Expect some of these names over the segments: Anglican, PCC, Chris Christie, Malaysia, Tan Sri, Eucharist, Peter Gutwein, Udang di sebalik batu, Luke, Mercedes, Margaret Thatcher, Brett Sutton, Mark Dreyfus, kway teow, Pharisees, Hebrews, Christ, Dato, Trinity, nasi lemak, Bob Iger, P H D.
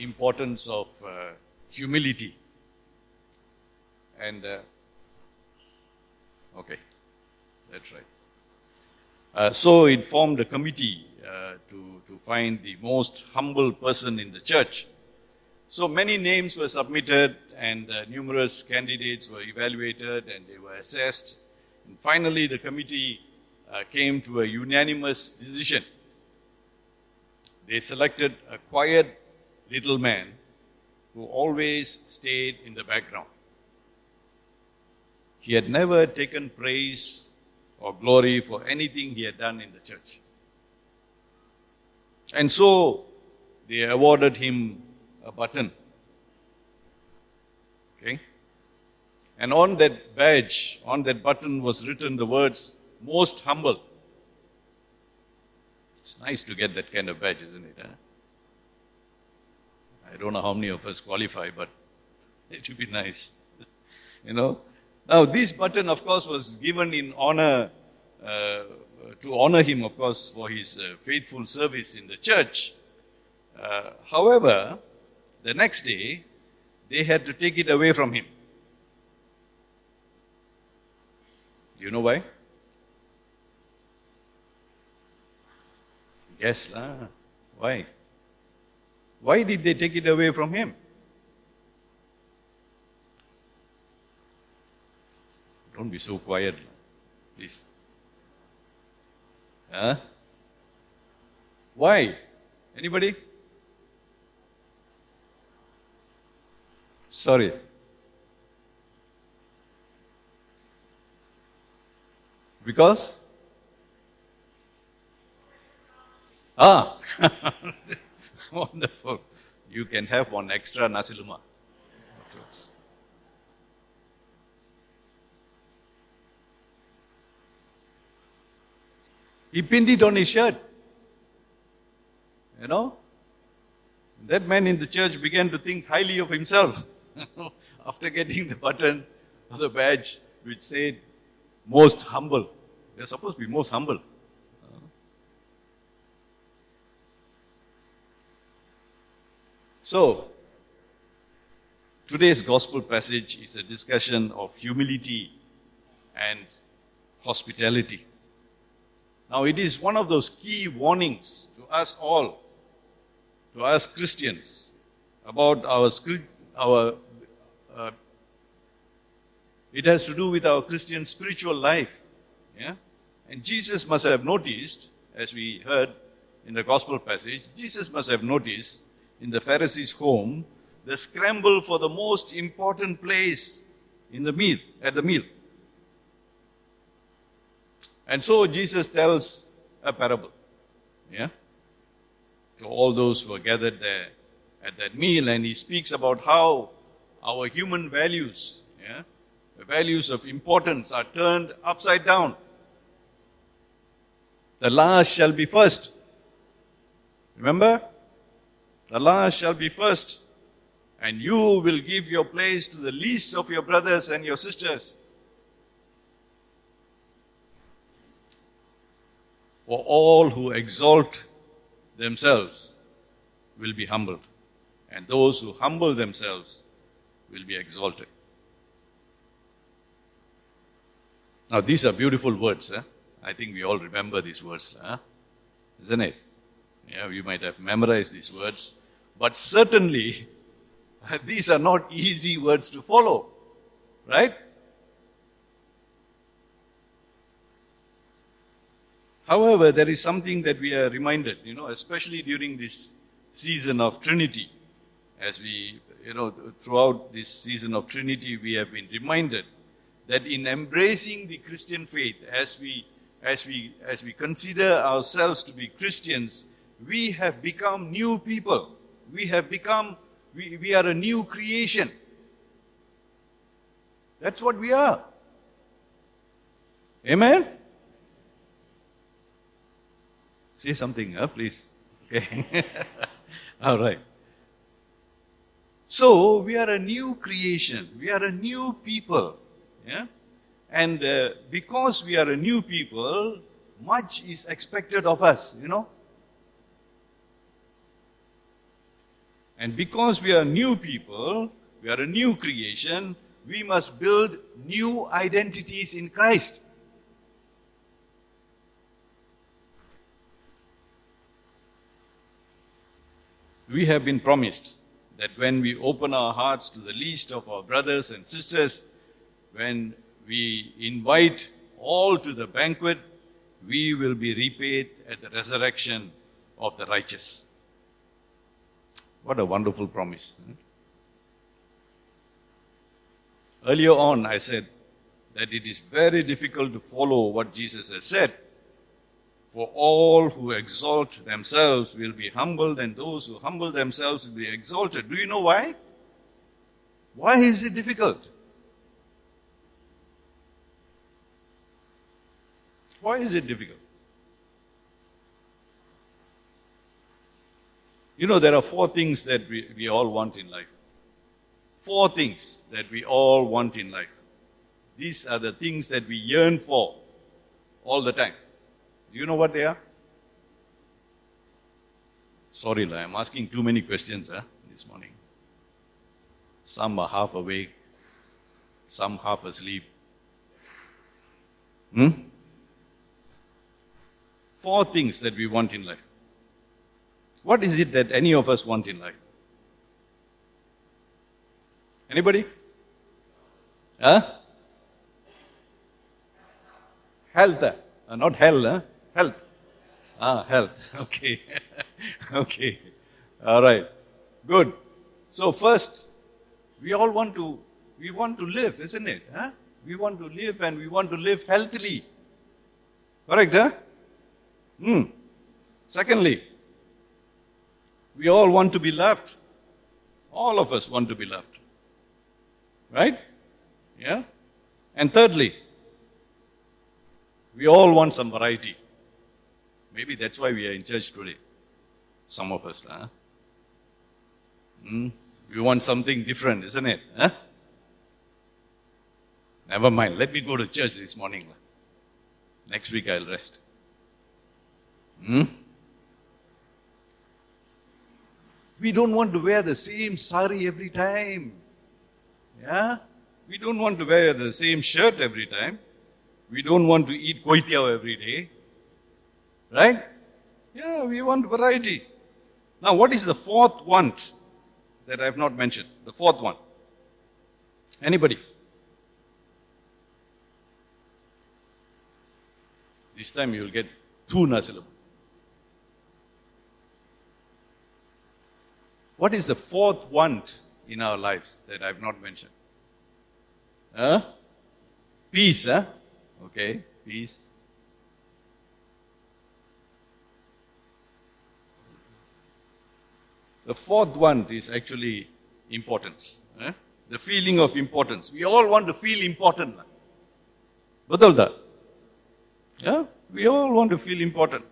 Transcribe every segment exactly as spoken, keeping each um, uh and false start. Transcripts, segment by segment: the importance of uh, humility. And, uh, okay, that's right. Uh, so it formed a committee uh, to, to find the most humble person in the church. So many names were submitted and uh, numerous candidates were evaluated and they were assessed. And finally, the committee uh, came to a unanimous decision. They selected a quiet little man who always stayed in the background. He had never taken praise or glory for anything he had done in the church. And so they awarded him a button. Okay? And on that badge, on that button was written the words, "Most humble." It's nice to get that kind of badge, isn't it? Huh? I don't know how many of us qualify, but it would be nice. You know? Now, this button, of course, was given in honor, uh, to honor him, of course, for his uh, faithful service in the church. Uh, however, the next day, they had to take it away from him. Do you know why? Yes, lah. Why? Why did they take it away from him? Don't be so quiet, please. Huh? Why? Anybody? Sorry. Because? Ah! Wonderful. You can have one extra nasi lemak. He pinned it on his shirt. You know? That man in the church began to think highly of himself after getting the button or the badge which said, "Most humble." They're supposed to be most humble. So, today's gospel passage is a discussion of humility and hospitality. Now, it is one of those key warnings to us all, to us Christians, about our, our uh, it has to do with our Christian spiritual life. Yeah? And Jesus must have noticed, as we heard in the gospel passage, Jesus must have noticed in the Pharisees' home, the scramble for the most important place in the meal, at the meal. And so Jesus tells a parable, yeah, to all those who are gathered there at that meal, and he speaks about how our human values, yeah, the values of importance are turned upside down. The last shall be first. Remember? The last shall be first, and you will give your place to the least of your brothers and your sisters. For all who exalt themselves will be humbled, and those who humble themselves will be exalted. Now, these are beautiful words. Huh? I think we all remember these words, huh? Isn't it? Yeah, you might have memorized these words, but certainly these are not easy words to follow, right? However, there is something that we are reminded, you know, especially during this season of Trinity. As we, you know, throughout this season of Trinity, we have been reminded that in embracing the Christian faith, as we, as we, as we consider ourselves to be Christians, we have become new people. We have become, we, we are a new creation. That's what we are. Amen? Say something, huh, please. Okay. All right. So, we are a new creation. We are a new people. Yeah? And uh, because we are a new people, much is expected of us, you know. And because we are new people, we are a new creation, we must build new identities in Christ. We have been promised that when we open our hearts to the least of our brothers and sisters, when we invite all to the banquet, we will be repaid at the resurrection of the righteous. What a wonderful promise. Earlier on, I said that it is very difficult to follow what Jesus has said. For all who exalt themselves will be humbled, and those who humble themselves will be exalted. Do you know why? Why is it difficult? Why is it difficult? You know, there are four things that we, we all want in life. Four things that we all want in life. These are the things that we yearn for all the time. Do you know what they are? Sorry, I am asking too many questions huh, this morning. Some are half awake, some half asleep. Hmm? Four things that we want in life. What is it that any of us want in life? Anybody? Huh? Health. Uh, not hell, huh? Health. Ah, health. Okay. Okay. All right. Good. So first, we all want to, we want to live, isn't it? Huh? We want to live and we want to live healthily. Correct, huh? Hmm. Secondly, we all want to be loved. All of us want to be loved. Right? Yeah? And thirdly, we all want some variety. Maybe that's why we are in church today. Some of us. Huh? Hmm? We want something different, isn't it? Huh? Never mind. Let me go to church this morning. Next week I'll rest. Hmm? We don't want to wear the same sari every time. Yeah? We don't want to wear the same shirt every time. We don't want to eat kway teow every day. Right? Yeah, we want variety. Now, what is the fourth want that I have not mentioned? The fourth one. Anybody? This time you will get two nasyllable. What is the fourth want in our lives that I have not mentioned? Huh? Peace, huh? Okay, peace. The fourth one is actually importance. Eh? The feeling of importance. We all want to feel important. Badalda. Yeah? We all want to feel important.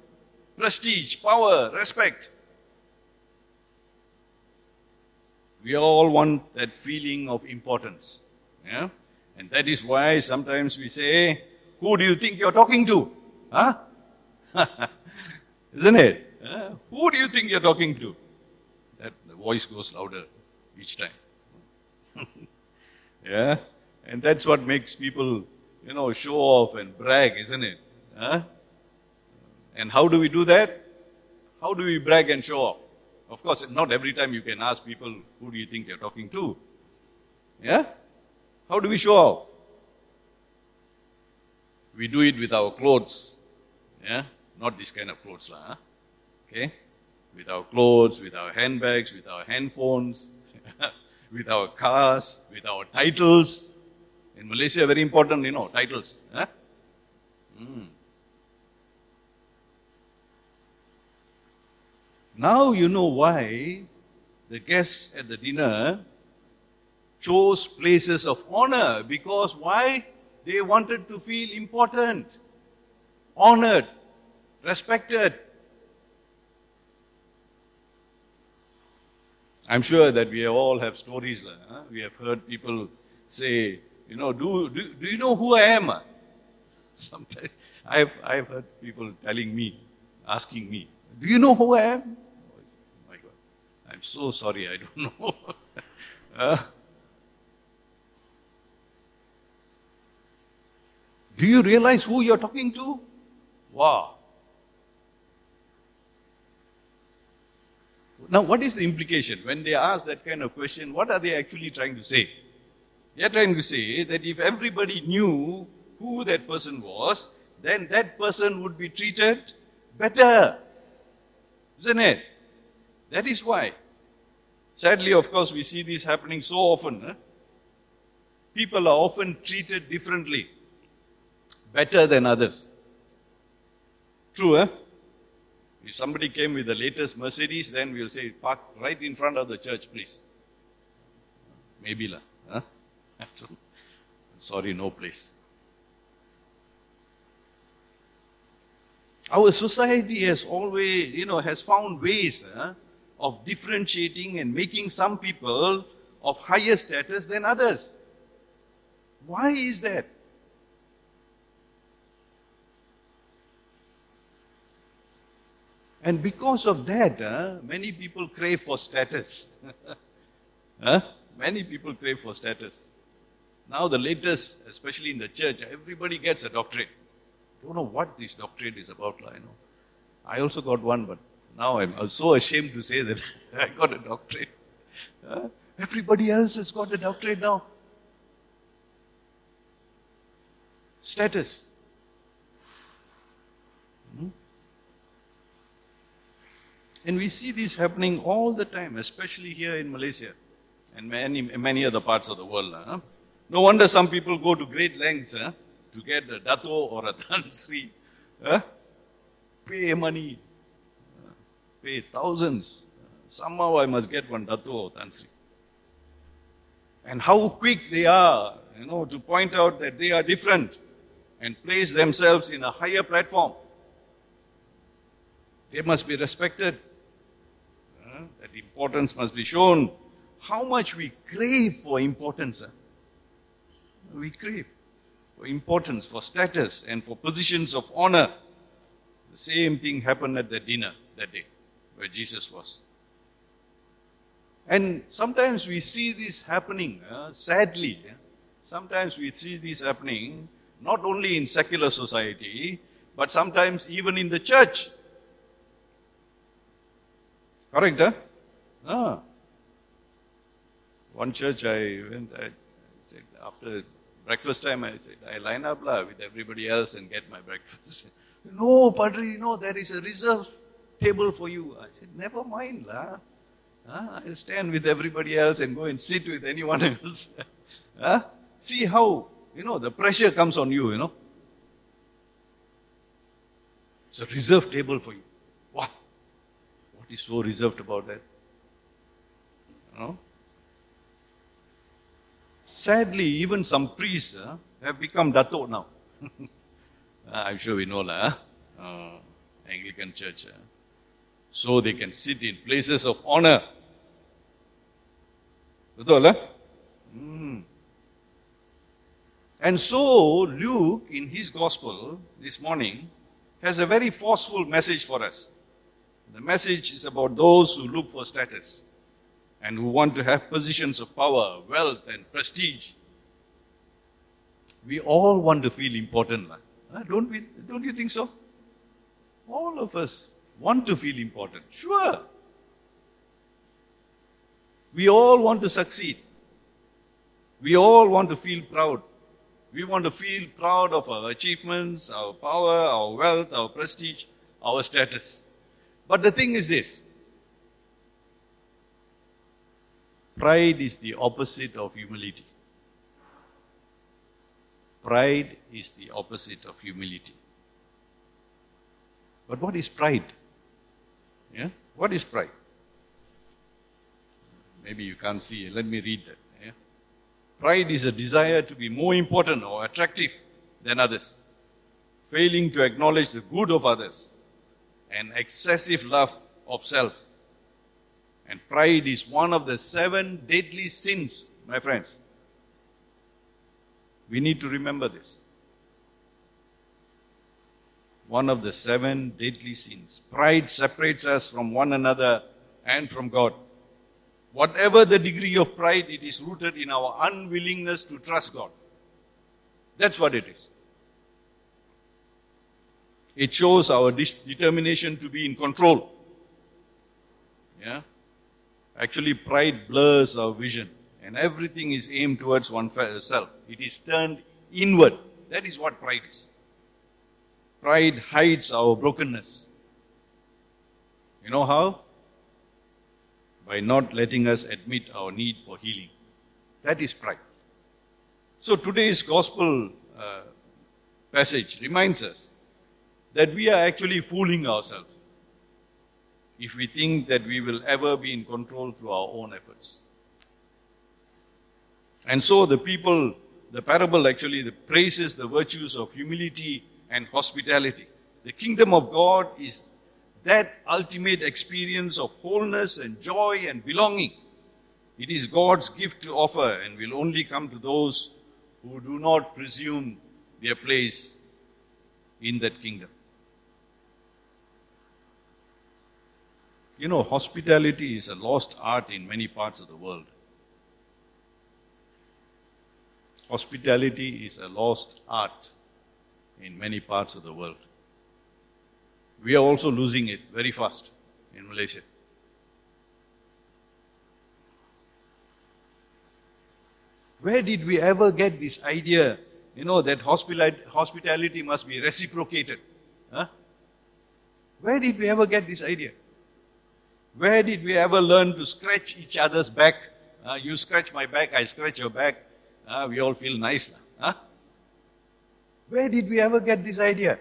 Prestige, power, respect. We all want that feeling of importance. Yeah? And that is why sometimes we say, who do you think you're talking to? Huh? Isn't it? Uh, who do you think you're talking to? That the voice goes louder each time. Yeah? And that's what makes people, you know, show off and brag, isn't it? Huh? And how do we do that? How do we brag and show off? Of course, not every time you can ask people, who do you think you're talking to? Yeah? How do we show off? We do it with our clothes. Yeah? Not this kind of clothes. Huh? Okay? With our clothes, with our handbags, with our handphones, with our cars, with our titles. In Malaysia, very important, you know, titles. Huh? Mm. Now you know why the guests at the dinner chose places of honor, because why? They wanted to feel important, honored, respected. I'm sure that we all have stories. Huh? We have heard people say, you know, do, do, do you know who I am? Sometimes I've, I've heard people telling me, asking me, do you know who I am? Oh my God. I'm so sorry, I don't know. uh, do you realize who you're talking to? Wow. Now, what is the implication? When they ask that kind of question, what are they actually trying to say? They're trying to say that if everybody knew who that person was, then that person would be treated better. Isn't it? That is why. Sadly, of course, we see this happening so often. Huh? People are often treated differently, better than others. True, huh? If somebody came with the latest Mercedes, then we'll say, park right in front of the church, please. Maybe lah. Huh? Sorry, no place. Our society has always, you know, has found ways huh, of differentiating and making some people of higher status than others. Why is that? And because of that, huh, many people crave for status. huh? Many people crave for status. Now the latest, especially in the church, everybody gets a doctorate. Don't know what this doctorate is about, I know. I also got one, but now I'm so ashamed to say that I got a doctorate. Huh? Everybody else has got a doctorate now. Status. Hmm? And we see this happening all the time, especially here in Malaysia and many, many other parts of the world. Huh? No wonder some people go to great lengths, huh? to get a Dato or a Tan Sri, huh? pay money, uh, pay thousands. Uh, somehow I must get one Dato or Tan Sri. And how quick they are, you know, to point out that they are different and place themselves in a higher platform. They must be respected. Uh, that importance must be shown. How much we crave for importance. Huh? We crave. For importance, for status, and for positions of honor. The same thing happened at the dinner that day, where Jesus was. And sometimes we see this happening, uh, sadly, uh, sometimes we see this happening, not only in secular society, but sometimes even in the church. Correct, huh? Ah. One church I went, I said, after breakfast time, I said, I line up lah with everybody else and get my breakfast. No, Padre, no, there is a reserve table for you. I said, never mind lah. Huh? I'll stand with everybody else and go and sit with anyone else. huh? See how, you know, the pressure comes on you, you know. It's a reserved table for you. What? What is so reserved about that? You know? Sadly, even some priests uh, have become Dato now. I'm sure we know that. Huh? Uh, Anglican church. Uh, so they can sit in places of honor. Betul lah? Mm. And so, Luke, in his gospel this morning, has a very forceful message for us. The message is about those who look for status and who want to have positions of power, wealth and prestige. We all want to feel important. Huh? Don't we? Don't you think so? All of us want to feel important. Sure. We all want to succeed. We all want to feel proud. We want to feel proud of our achievements, our power, our wealth, our prestige, our status. But the thing is this. Pride is the opposite of humility. Pride is the opposite of humility. But what is pride? Yeah? What is pride? Maybe you can't see. Let me read that. Yeah? Pride is a desire to be more important or attractive than others, failing to acknowledge the good of others, and excessive love of self. And pride is one of the seven deadly sins, my friends. We need to remember this. One of the seven deadly sins. Pride separates us from one another and from God. Whatever the degree of pride, it is rooted in our unwillingness to trust God. That's what it is. It shows our determination to be in control. Yeah? Actually, pride blurs our vision, and everything is aimed towards oneself. It is turned inward. That is what pride is. Pride hides our brokenness. You know how? By not letting us admit our need for healing. That is pride. So today's gospel uh, passage reminds us that we are actually fooling ourselves if we think that we will ever be in control through our own efforts. And so the people, the parable actually praises the virtues of humility and hospitality. The kingdom of God is that ultimate experience of wholeness and joy and belonging. It is God's gift to offer and will only come to those who do not presume their place in that kingdom. You know, hospitality is a lost art in many parts of the world. Hospitality is a lost art in many parts of the world. We are also losing it very fast in Malaysia. Where did we ever get this idea, you know, that hospitality must be reciprocated? Huh? Where did we ever get this idea? Where did we ever learn to scratch each other's back? Uh, you scratch my back, I scratch your back. Uh, we all feel nice now. Huh? Where did we ever get this idea?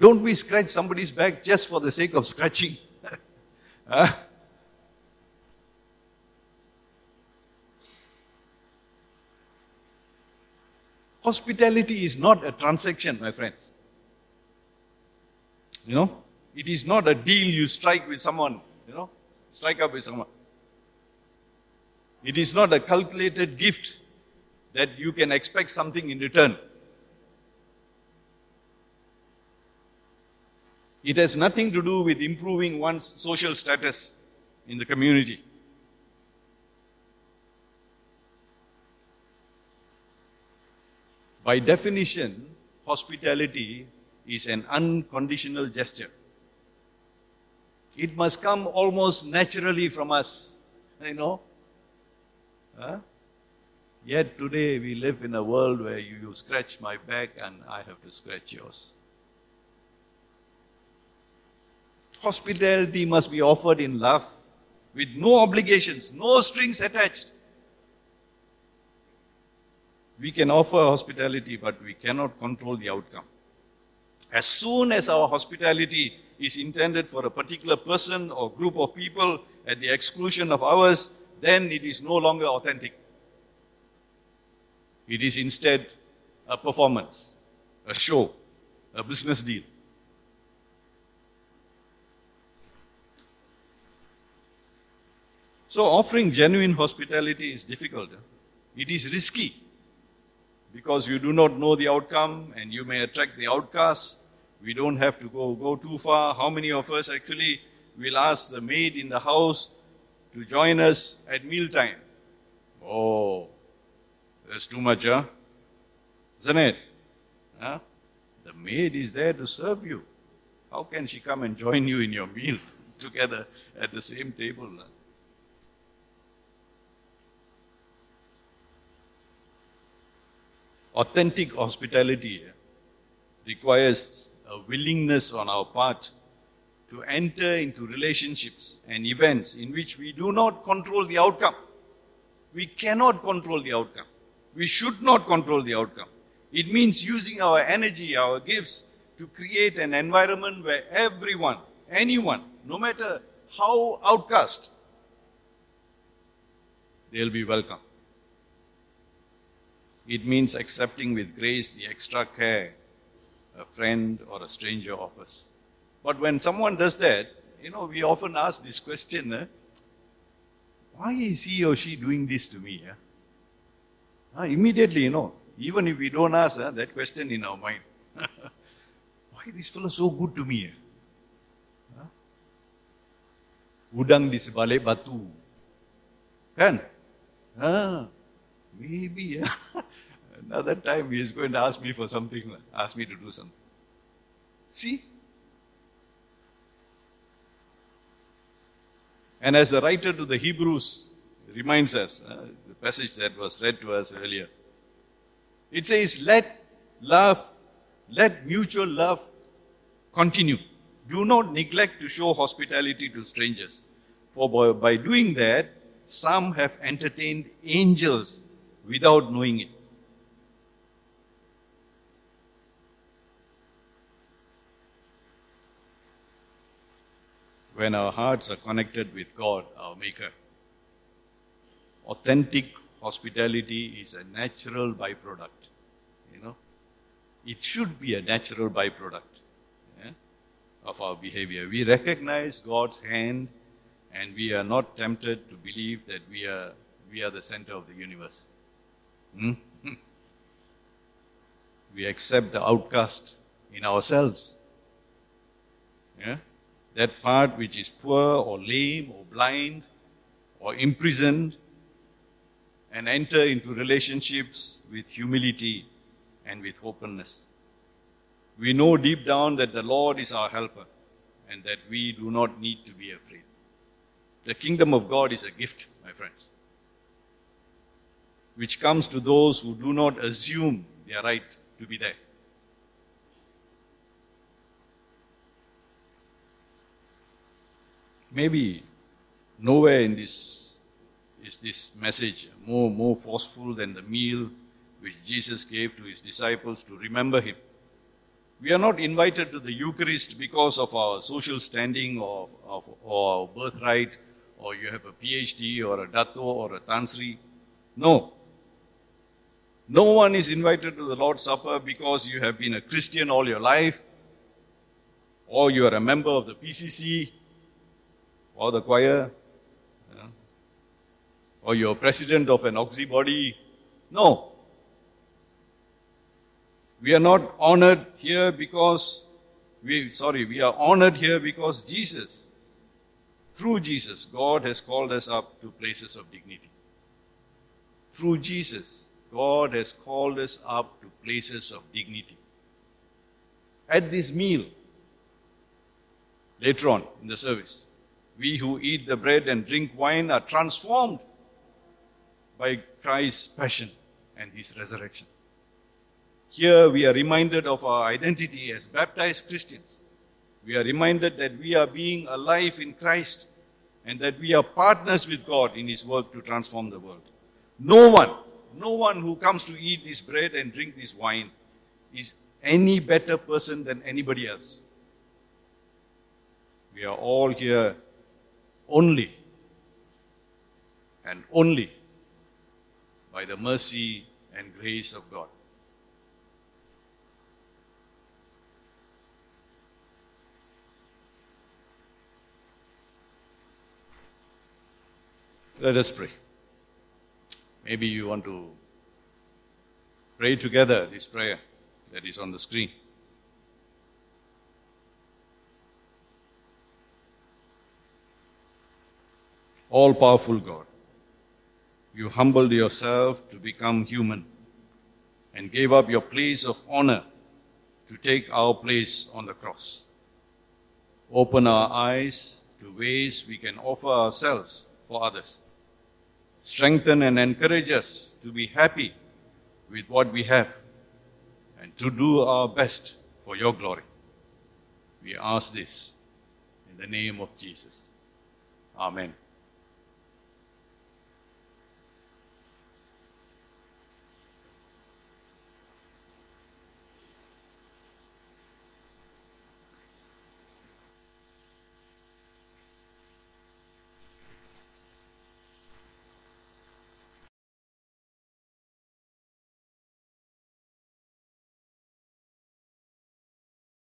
Don't we scratch somebody's back just for the sake of scratching? huh? Hospitality is not a transaction, my friends. You know? It is not a deal you strike with someone, you know, strike up with someone. It is not a calculated gift that you can expect something in return. It has nothing to do with improving one's social status in the community. By definition, hospitality is an unconditional gesture. It must come almost naturally from us, you know. Huh? Yet today we live in a world where you, you scratch my back and I have to scratch yours. Hospitality must be offered in love, with no obligations, no strings attached. We can offer hospitality, but we cannot control the outcome. As soon as our hospitality is intended for a particular person or group of people at the exclusion of ours, then it is no longer authentic. It is instead a performance, a show, a business deal. So offering genuine hospitality is difficult. It is risky because you do not know the outcome and you may attract the outcasts. We don't have to go, go too far. How many of us actually will ask the maid in the house to join us at mealtime? Oh, that's too much, huh? Isn't it? Huh? The maid is there to serve you. How can she come and join you in your meal together at the same table? Huh? Authentic hospitality requires a willingness on our part to enter into relationships and events in which we do not control the outcome. We cannot control the outcome. We should not control the outcome. It means using our energy, our gifts, to create an environment where everyone, anyone, no matter how outcast, they'll be welcome. It means accepting with grace the extra care a friend or a stranger offers. But when someone does that, you know, we often ask this question, eh? Why is he or she doing this to me? Eh? Ah, immediately, you know, even if we don't ask eh, that question in our mind, why is this fellow so good to me? Eh? Ah? Udang di sebalik batu. Kan? Ah, maybe. Yeah. Another time he is going to ask me for something. Ask me to do something. See? And as the writer to the Hebrews reminds us, uh, the passage that was read to us earlier, it says, let love, let mutual love continue. Do not neglect to show hospitality to strangers. For by, by doing that, some have entertained angels without knowing it. When our hearts are connected with God, our Maker, authentic hospitality is a natural byproduct. You know, it should be a natural byproduct yeah, of our behavior. We recognize God's hand, and we are not tempted to believe that we are we are the center of the universe. Hmm? We accept the outcast in ourselves. Yeah. That part which is poor or lame or blind or imprisoned, and enter into relationships with humility and with openness. We know deep down that the Lord is our helper and that we do not need to be afraid. The kingdom of God is a gift, my friends, which comes to those who do not assume their right to be there. Maybe nowhere in this is this message more, more forceful than the meal which Jesus gave to his disciples to remember him. We are not invited to the Eucharist because of our social standing or, or, or our birthright, or you have a P H D or a Dato or a Tan Sri. No. No one is invited to the Lord's Supper because you have been a Christian all your life, or you are a member of the P C C, or the choir, yeah, or you're president of an oxy body. No. We are not honored here because, we sorry, we are honored here because Jesus, through Jesus, God has called us up to places of dignity. Through Jesus, God has called us up to places of dignity. At this meal, later on in the service, we who eat the bread and drink wine are transformed by Christ's passion and his resurrection. Here we are reminded of our identity as baptized Christians. We are reminded that we are being alive in Christ and that we are partners with God in his work to transform the world. No one, no one who comes to eat this bread and drink this wine is any better person than anybody else. We are all here only and only by the mercy and grace of God. Let us pray. Maybe you want to pray together this prayer that is on the screen. All-powerful God, you humbled yourself to become human and gave up your place of honor to take our place on the cross. Open our eyes to ways we can offer ourselves for others. Strengthen and encourage us to be happy with what we have and to do our best for your glory. We ask this in the name of Jesus. Amen.